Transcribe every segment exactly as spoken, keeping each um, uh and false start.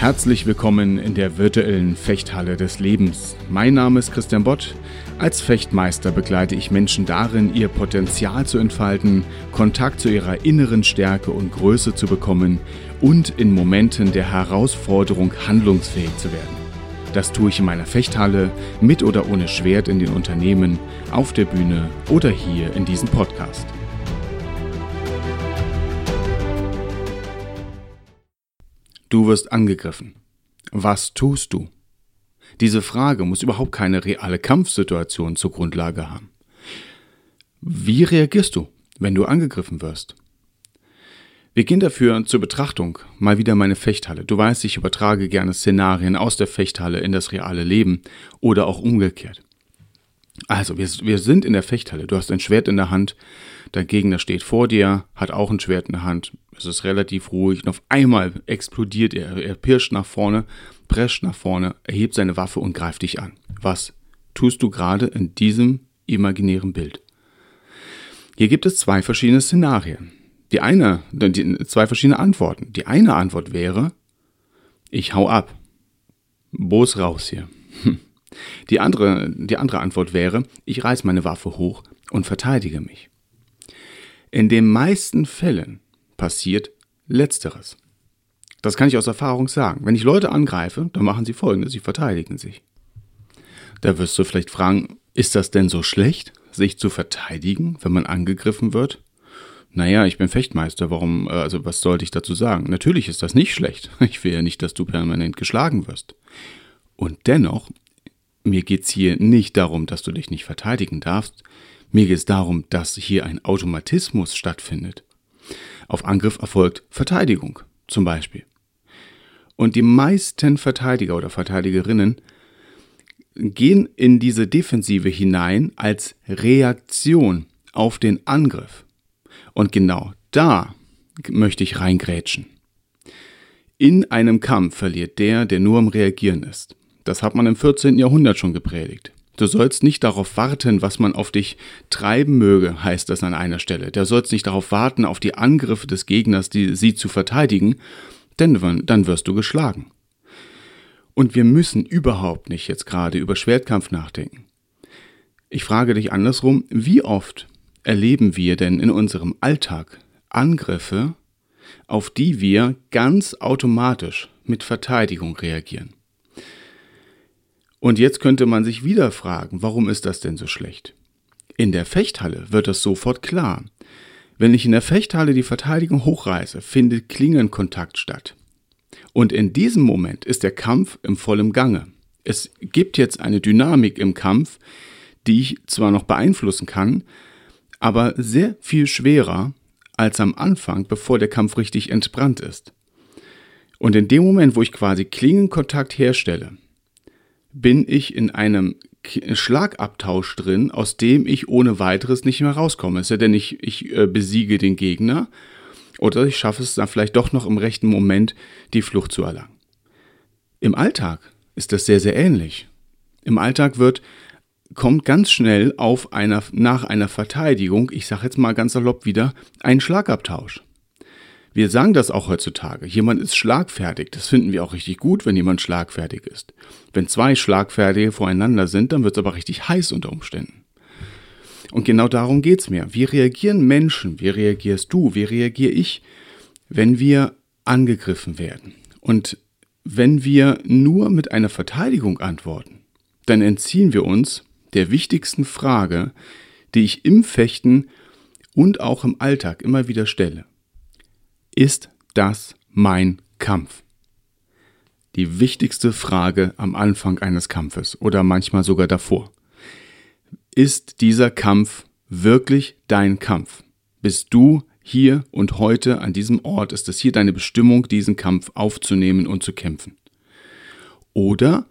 Herzlich willkommen in der virtuellen Fechthalle des Lebens. Mein Name ist Christian Bott. Als Fechtmeister begleite ich Menschen darin, ihr Potenzial zu entfalten, Kontakt zu ihrer inneren Stärke und Größe zu bekommen und in Momenten der Herausforderung handlungsfähig zu werden. Das tue ich in meiner Fechthalle, mit oder ohne Schwert in den Unternehmen, auf der Bühne oder hier in diesem Podcast. Du wirst angegriffen. Was tust du? Diese Frage muss überhaupt keine reale Kampfsituation zur Grundlage haben. Wie reagierst du, wenn du angegriffen wirst? Wir gehen dafür zur Betrachtung mal wieder meine Fechthalle. Du weißt, ich übertrage gerne Szenarien aus der Fechthalle in das reale Leben oder auch umgekehrt. Also, wir, wir sind in der Fechthalle. Du hast ein Schwert in der Hand, dein Gegner steht vor dir, hat auch ein Schwert in der Hand. Es ist relativ ruhig und auf einmal explodiert er. Er pirscht nach vorne, prescht nach vorne, erhebt seine Waffe und greift dich an. Was tust du gerade in diesem imaginären Bild? Hier gibt es zwei verschiedene Szenarien. Die eine, die, zwei verschiedene Antworten. Die eine Antwort wäre, ich hau ab. Bo's raus hier. Die andere, die andere Antwort wäre, ich reiß meine Waffe hoch und verteidige mich. In den meisten Fällen passiert Letzteres. Das kann ich aus Erfahrung sagen. Wenn ich Leute angreife, dann machen sie Folgendes, sie verteidigen sich. Da wirst du vielleicht fragen, ist das denn so schlecht, sich zu verteidigen, wenn man angegriffen wird? Naja, ich bin Fechtmeister, warum, also was sollte ich dazu sagen? Natürlich ist das nicht schlecht. Ich will ja nicht, dass du permanent geschlagen wirst. Und dennoch, mir geht es hier nicht darum, dass du dich nicht verteidigen darfst. Mir geht es darum, dass hier ein Automatismus stattfindet. Auf Angriff erfolgt Verteidigung zum Beispiel. Und die meisten Verteidiger oder Verteidigerinnen gehen in diese Defensive hinein als Reaktion auf den Angriff. Und genau da möchte ich reingrätschen. In einem Kampf verliert der, der nur am Reagieren ist. Das hat man im vierzehnten Jahrhundert schon gepredigt. Du sollst nicht darauf warten, was man auf dich treiben möge, heißt das an einer Stelle. Du sollst nicht darauf warten, auf die Angriffe des Gegners, die, sie zu verteidigen, denn dann wirst du geschlagen. Und wir müssen überhaupt nicht jetzt gerade über Schwertkampf nachdenken. Ich frage dich andersrum, wie oft erleben wir denn in unserem Alltag Angriffe, auf die wir ganz automatisch mit Verteidigung reagieren? Und jetzt könnte man sich wieder fragen, warum ist das denn so schlecht? In der Fechthalle wird das sofort klar. Wenn ich in der Fechthalle die Verteidigung hochreiße, findet Klingenkontakt statt. Und in diesem Moment ist der Kampf im vollen Gange. Es gibt jetzt eine Dynamik im Kampf, die ich zwar noch beeinflussen kann, aber sehr viel schwerer als am Anfang, bevor der Kampf richtig entbrannt ist. Und in dem Moment, wo ich quasi Klingenkontakt herstelle, bin ich in einem Schlagabtausch drin, aus dem ich ohne weiteres nicht mehr rauskomme. Es ist ja denn, ich, ich äh, besiege den Gegner oder ich schaffe es dann vielleicht doch noch im rechten Moment, die Flucht zu erlangen. Im Alltag ist das sehr, sehr ähnlich. Im Alltag wird, kommt ganz schnell auf einer, nach einer Verteidigung, ich sage jetzt mal ganz salopp wieder, ein Schlagabtausch. Wir sagen das auch heutzutage. Jemand ist schlagfertig. Das finden wir auch richtig gut, wenn jemand schlagfertig ist. Wenn zwei Schlagfertige voreinander sind, dann wird es aber richtig heiß unter Umständen. Und genau darum geht es mir. Wie reagieren Menschen? Wie reagierst du? Wie reagiere ich, wenn wir angegriffen werden? Und wenn wir nur mit einer Verteidigung antworten, dann entziehen wir uns der wichtigsten Frage, die ich im Fechten und auch im Alltag immer wieder stelle. Ist das mein Kampf? Die wichtigste Frage am Anfang eines Kampfes oder manchmal sogar davor. Ist dieser Kampf wirklich dein Kampf? Bist du hier und heute an diesem Ort? Ist es hier deine Bestimmung, diesen Kampf aufzunehmen und zu kämpfen? Oder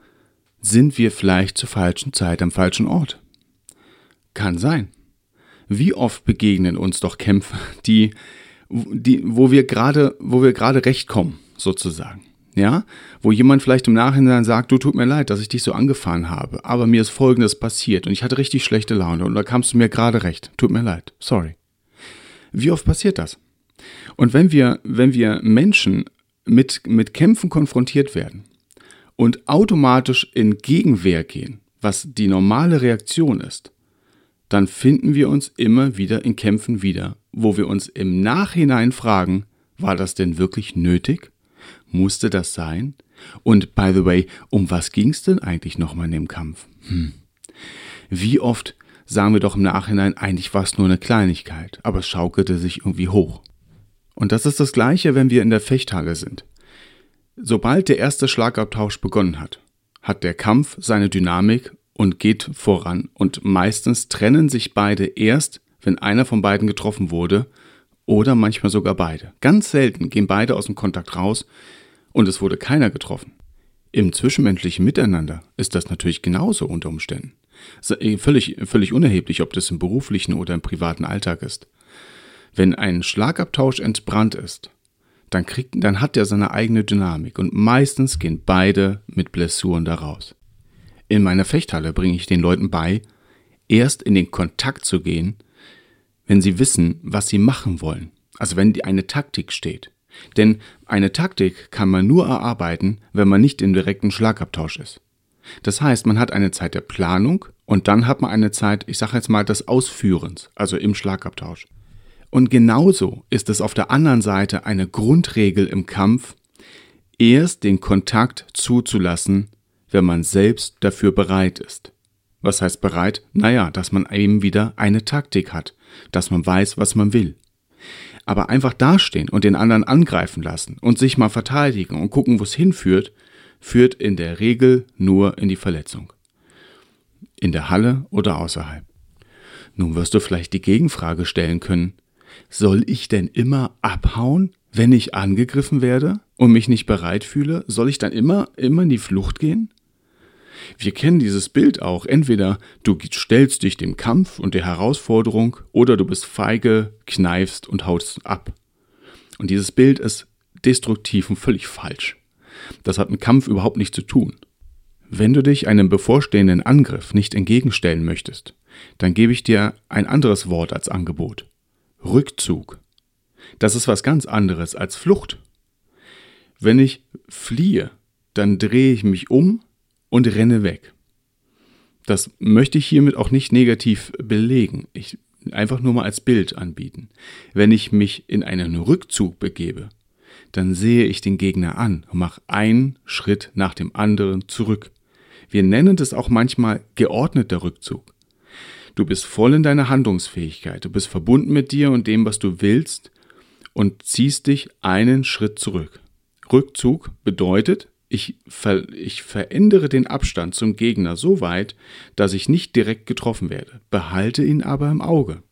sind wir vielleicht zur falschen Zeit am falschen Ort? Kann sein. Wie oft begegnen uns doch Kämpfe, die Die, wo wir gerade, wo wir gerade recht kommen, sozusagen, ja, wo jemand vielleicht im Nachhinein sagt, du, tut mir leid, dass ich dich so angefahren habe, aber mir ist Folgendes passiert und ich hatte richtig schlechte Laune und da kamst du mir gerade recht, tut mir leid, sorry. Wie oft passiert das? Und wenn wir, wenn wir Menschen mit, mit Kämpfen konfrontiert werden und automatisch in Gegenwehr gehen, was die normale Reaktion ist, dann finden wir uns immer wieder in Kämpfen wieder, wo wir uns im Nachhinein fragen, war das denn wirklich nötig? Musste das sein? Und by the way, um was ging es denn eigentlich nochmal in dem Kampf? Hm. Wie oft sagen wir doch im Nachhinein, eigentlich war es nur eine Kleinigkeit, aber es schaukelte sich irgendwie hoch. Und das ist das Gleiche, wenn wir in der Fechthalle sind. Sobald der erste Schlagabtausch begonnen hat, hat der Kampf seine Dynamik und geht voran. Und meistens trennen sich beide erst, wenn einer von beiden getroffen wurde oder manchmal sogar beide. Ganz selten gehen beide aus dem Kontakt raus und es wurde keiner getroffen. Im zwischenmenschlichen Miteinander ist das natürlich genauso unter Umständen. Völlig, völlig unerheblich, ob das im beruflichen oder im privaten Alltag ist. Wenn ein Schlagabtausch entbrannt ist, dann, kriegt, dann hat er seine eigene Dynamik und meistens gehen beide mit Blessuren daraus. In meiner Fechthalle bringe ich den Leuten bei, erst in den Kontakt zu gehen, wenn sie wissen, was sie machen wollen. Also wenn eine Taktik steht. Denn eine Taktik kann man nur erarbeiten, wenn man nicht im direkten Schlagabtausch ist. Das heißt, man hat eine Zeit der Planung und dann hat man eine Zeit, ich sage jetzt mal, des Ausführens, also im Schlagabtausch. Und genauso ist es auf der anderen Seite eine Grundregel im Kampf, erst den Kontakt zuzulassen, wenn man selbst dafür bereit ist. Was heißt bereit? Naja, dass man eben wieder eine Taktik hat, dass man weiß, was man will. Aber einfach dastehen und den anderen angreifen lassen und sich mal verteidigen und gucken, wo es hinführt, führt in der Regel nur in die Verletzung. In der Halle oder außerhalb. Nun wirst du vielleicht die Gegenfrage stellen können, soll ich denn immer abhauen, wenn ich angegriffen werde und mich nicht bereit fühle? Soll ich dann immer, immer in die Flucht gehen? Wir kennen dieses Bild auch. Entweder du stellst dich dem Kampf und der Herausforderung oder du bist feige, kneifst und haust ab. Und dieses Bild ist destruktiv und völlig falsch. Das hat mit Kampf überhaupt nichts zu tun. Wenn du dich einem bevorstehenden Angriff nicht entgegenstellen möchtest, dann gebe ich dir ein anderes Wort als Angebot. Rückzug. Das ist was ganz anderes als Flucht. Wenn ich fliehe, dann drehe ich mich um und renne weg. Das möchte ich hiermit auch nicht negativ belegen. Ich einfach nur mal als Bild anbieten. Wenn ich mich in einen Rückzug begebe, dann sehe ich den Gegner an und mache einen Schritt nach dem anderen zurück. Wir nennen das auch manchmal geordneter Rückzug. Du bist voll in deiner Handlungsfähigkeit, du bist verbunden mit dir und dem, was du willst und ziehst dich einen Schritt zurück. Rückzug bedeutet, ich, ver- ich verändere den Abstand zum Gegner so weit, dass ich nicht direkt getroffen werde, behalte ihn aber im Auge.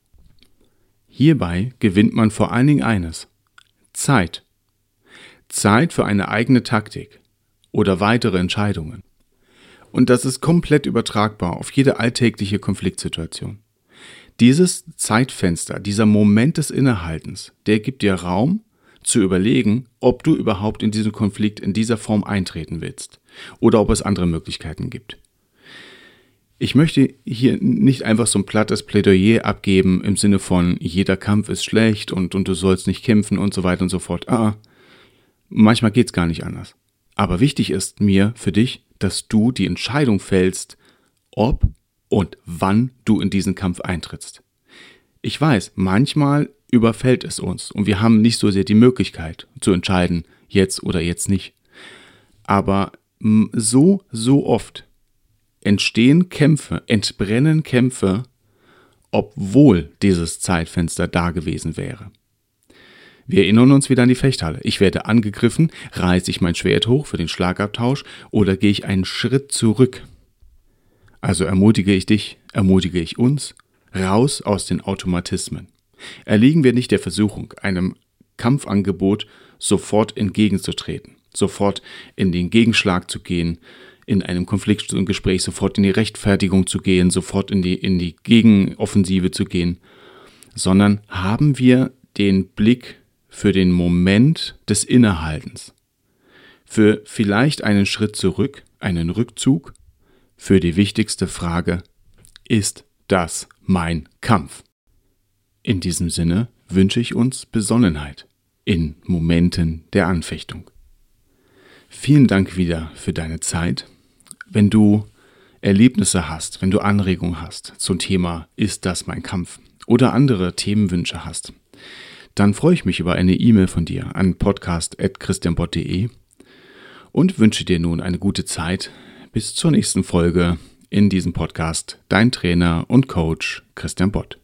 Hierbei gewinnt man vor allen Dingen eines: Zeit. Zeit für eine eigene Taktik oder weitere Entscheidungen. Und das ist komplett übertragbar auf jede alltägliche Konfliktsituation. Dieses Zeitfenster, dieser Moment des Innehaltens, der gibt dir Raum zu überlegen, ob du überhaupt in diesen Konflikt in dieser Form eintreten willst oder ob es andere Möglichkeiten gibt. Ich möchte hier nicht einfach so ein plattes Plädoyer abgeben im Sinne von jeder Kampf ist schlecht und, und du sollst nicht kämpfen und so weiter und so fort. Ah, manchmal geht es gar nicht anders. Aber wichtig ist mir für dich, dass du die Entscheidung fällst, ob und wann du in diesen Kampf eintrittst. Ich weiß, manchmal überfällt es uns und wir haben nicht so sehr die Möglichkeit zu entscheiden, jetzt oder jetzt nicht. Aber so, so oft entstehen Kämpfe, entbrennen Kämpfe, obwohl dieses Zeitfenster da gewesen wäre. Wir erinnern uns wieder an die Fechthalle. Ich werde angegriffen, reiße ich mein Schwert hoch für den Schlagabtausch oder gehe ich einen Schritt zurück? Also ermutige ich dich, ermutige ich uns, raus aus den Automatismen. Erliegen wir nicht der Versuchung, einem Kampfangebot sofort entgegenzutreten, sofort in den Gegenschlag zu gehen, in einem Konflikt und Gespräch sofort in die Rechtfertigung zu gehen, sofort in die, in die Gegenoffensive zu gehen, sondern haben wir den Blick für den Moment des Innehaltens, für vielleicht einen Schritt zurück, einen Rückzug, für die wichtigste Frage, ist das mein Kampf? In diesem Sinne wünsche ich uns Besonnenheit in Momenten der Anfechtung. Vielen Dank wieder für deine Zeit. Wenn du Erlebnisse hast, wenn du Anregungen hast zum Thema Ist das mein Kampf? Oder andere Themenwünsche hast, dann freue ich mich über eine E-Mail von dir an podcast at christianbott punkt de und wünsche dir nun eine gute Zeit. Bis zur nächsten Folge in diesem Podcast. Dein Trainer und Coach Christian Bott.